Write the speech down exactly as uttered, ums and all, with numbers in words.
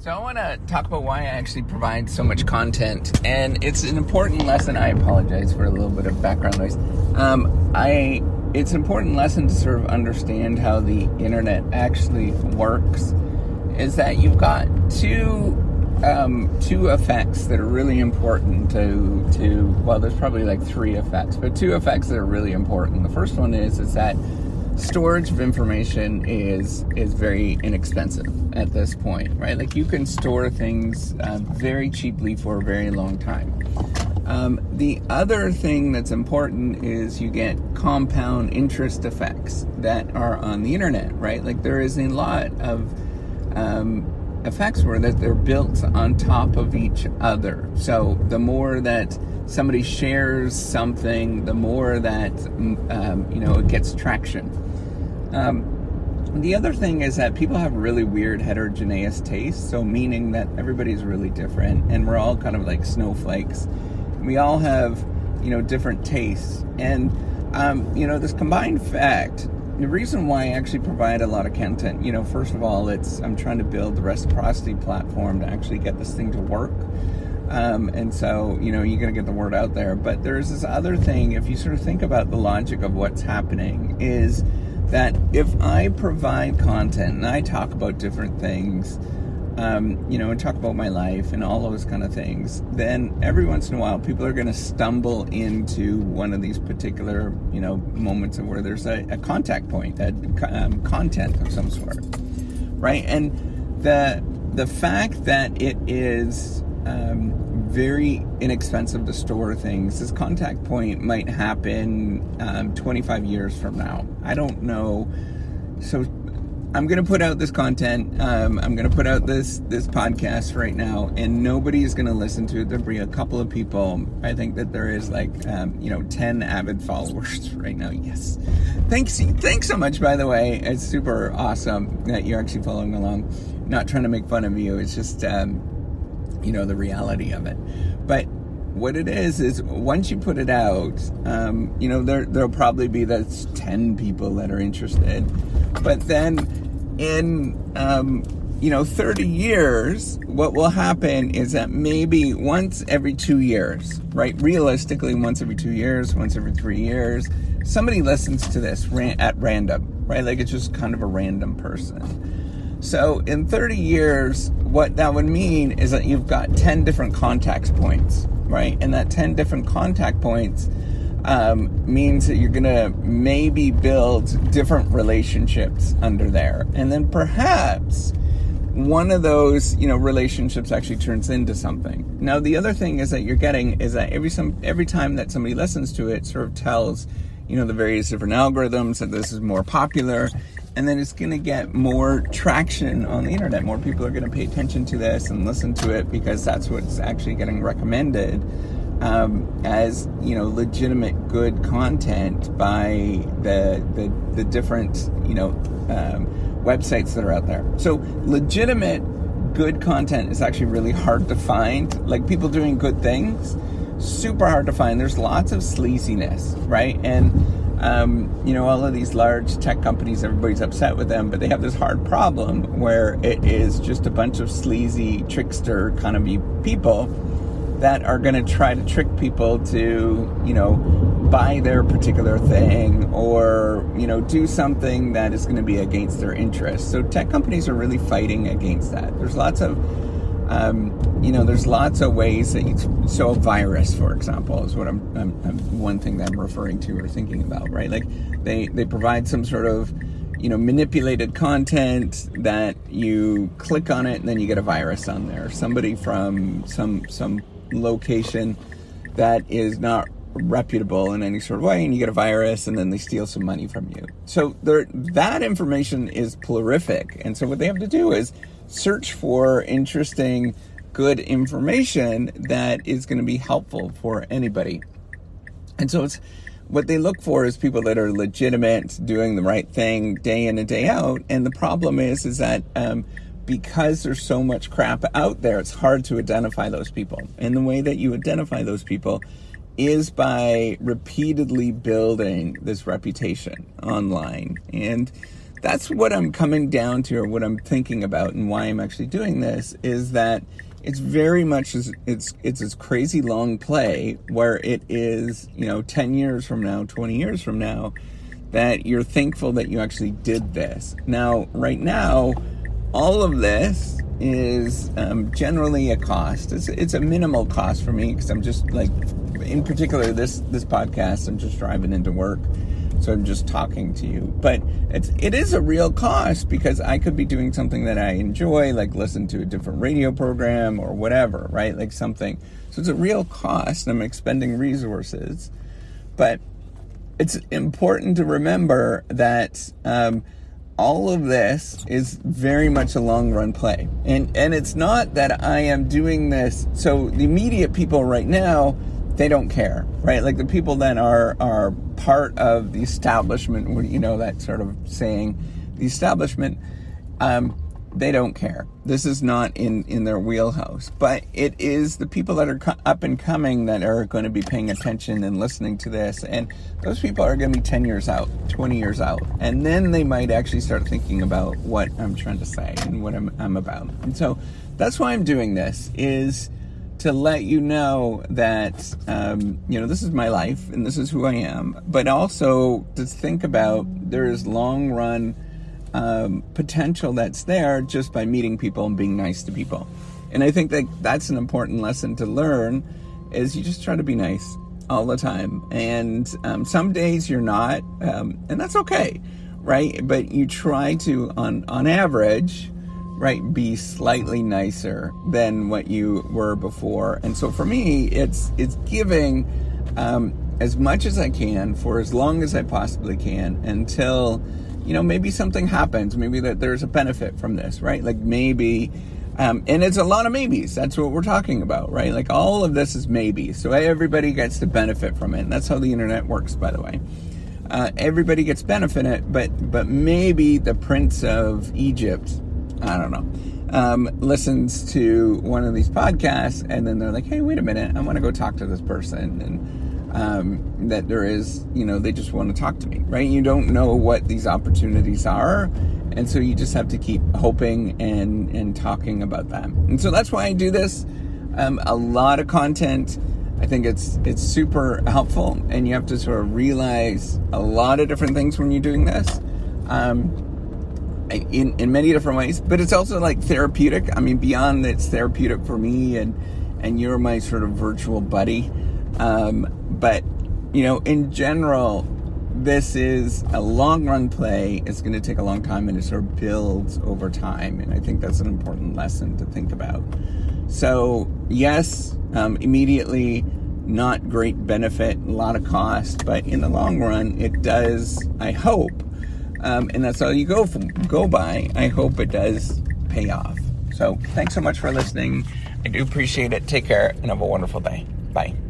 So I want to talk about why I actually provide so much content, and it's an important lesson. I apologize for a little bit of background noise. Um, I it's an important lesson to sort of understand how the internet actually works. Is that you've got two um, two effects that are really important to to well, there's probably like three effects, but two effects that are really important. The first one is is that storage of information is is very inexpensive at this point, right? Like you can store things uh, very cheaply for a very long time. Um, the other thing that's important is you get compound interest effects that are on the internet, right? Like there is a lot of um, effects where that they're built on top of each other. So the more that somebody shares something, the more that, um, you know, it gets traction. Um, the other thing is that people have really weird heterogeneous tastes, so meaning that everybody's really different, and we're all kind of like snowflakes. We all have, you know, different tastes. And, um, you know, this combined fact, the reason why I actually provide a lot of content, you know, first of all, it's I'm trying to build the reciprocity platform to actually get this thing to work. Um, and so, you know, you're going to get the word out there. But there's this other thing, if you sort of think about the logic of what's happening, is that if I provide content and I talk about different things, um, you know, and talk about my life and all those kind of things, then every once in a while, people are going to stumble into one of these particular, you know, moments of where there's a, a contact point, that um, content of some sort, right? And the the fact that it is Um, very inexpensive to store things. This contact point might happen um, twenty-five years from now. I don't know. So I'm going to put out this content. Um, I'm going to put out this this podcast right now, and nobody is going to listen to it. There'll be a couple of people. I think that there is like um, you know ten avid followers right now. Yes, thanks. Thanks so much. By the way, it's super awesome that you're actually following along. Not trying to make fun of you. It's just. Um, you know, the reality of it. But what it is, is once you put it out, um, you know, there, there'll probably be that's ten people that are interested. But then in, um, you know, thirty years, what will happen is that maybe once every two years, right? Realistically, once every two years, once every three years, somebody listens to this ran- at random, right? Like it's just kind of a random person. So in thirty years, what that would mean is that you've got ten different contact points, right? And that ten different contact points um, means that you're going to maybe build different relationships under there. And then perhaps one of those, you know, relationships actually turns into something. Now, the other thing is that you're getting is that every some every time that somebody listens to it, sort of tells, you know, the various different algorithms that this is more popular. And then it's going to get more traction on the internet. More people are going to pay attention to this and listen to it because that's what's actually getting recommended um, as, you know, legitimate good content by the the, the different, you know, um, websites that are out there. So legitimate good content is actually really hard to find. Like people doing good things, super hard to find. There's lots of sleaziness, right? And Um, you know, all of these large tech companies, everybody's upset with them, but they have this hard problem where it is just a bunch of sleazy trickster kind of people that are going to try to trick people to, you know, buy their particular thing or, you know, do something that is going to be against their interests. So tech companies are really fighting against that. There's lots of Um, you know, there's lots of ways that you, so a virus, for example, is what I'm, I'm, I'm, one thing that I'm referring to or thinking about, right? Like they, they provide some sort of, you know, manipulated content that you click on it and then you get a virus on there. Somebody from some, some location that is not reputable in any sort of way, and you get a virus and then they steal some money from you. So there, that information is prolific. And so what they have to do is search for interesting, good information that is going to be helpful for anybody. And so it's what they look for is people that are legitimate, doing the right thing day in and day out. And the problem is, is that um, because there's so much crap out there, it's hard to identify those people. And the way that you identify those people is by repeatedly building this reputation online. And that's what I'm coming down to, or what I'm thinking about, and why I'm actually doing this, is that it's very much, it's it's this crazy long play where it is, you know, ten years from now, twenty years from now, that you're thankful that you actually did this. Now, right now, all of this is um, generally a cost. It's, it's a minimal cost for me, because I'm just like, in particular, this this podcast, I'm just driving into work. So I'm just talking to you, but it's, it is a real cost, because I could be doing something that I enjoy, like listen to a different radio program or whatever, right? Like something. So it's a real cost, and I'm expending resources, but it's important to remember that, um, all of this is very much a long run play. And, and it's not that I am doing this. So the immediate people right now, they don't care, right? Like the people that are, are part of the establishment, you know, that sort of saying, the establishment, um, they don't care. This is not in, in their wheelhouse, but it is the people that are co- up and coming that are going to be paying attention and listening to this. And those people are going to be ten years out, twenty years out. And then they might actually start thinking about what I'm trying to say and what I'm, I'm about. And so that's why I'm doing this, is to let you know that, um, you know, this is my life and this is who I am, but also to think about there is long run um, potential that's there just by meeting people and being nice to people. And I think that that's an important lesson to learn, is you just try to be nice all the time. And um, some days you're not, um, and that's okay, right? But you try to, on, on average, right, be slightly nicer than what you were before. And so for me, it's it's giving um, as much as I can for as long as I possibly can, until, you know, maybe something happens, maybe that there's a benefit from this, right? Like maybe, um, and it's a lot of maybes. That's what we're talking about, right? Like all of this is maybe. So everybody gets to benefit from it. And that's how the internet works, by the way. Uh, everybody gets benefited, but but maybe the Prince of Egypt, I don't know, um, listens to one of these podcasts, and then they're like, hey, wait a minute, I want to go talk to this person. And um, that there is, you know, they just want to talk to me, right? You don't know what these opportunities are. And so you just have to keep hoping and, and talking about them. And so that's why I do this. Um, a lot of content. I think it's it's super helpful. And you have to sort of realize a lot of different things when you're doing this. Um In, in many different ways, but it's also like therapeutic. I mean, beyond that, it's therapeutic for me, and and you're my sort of virtual buddy. Um, but, you know, in general, this is a long run play. It's going to take a long time, and it sort of builds over time. And I think that's an important lesson to think about. So yes, um, immediately, not great benefit, a lot of cost, but in the long run, it does, I hope, Um, and that's all you go from, go by. I hope it does pay off. So thanks so much for listening. I do appreciate it. Take care and have a wonderful day. Bye.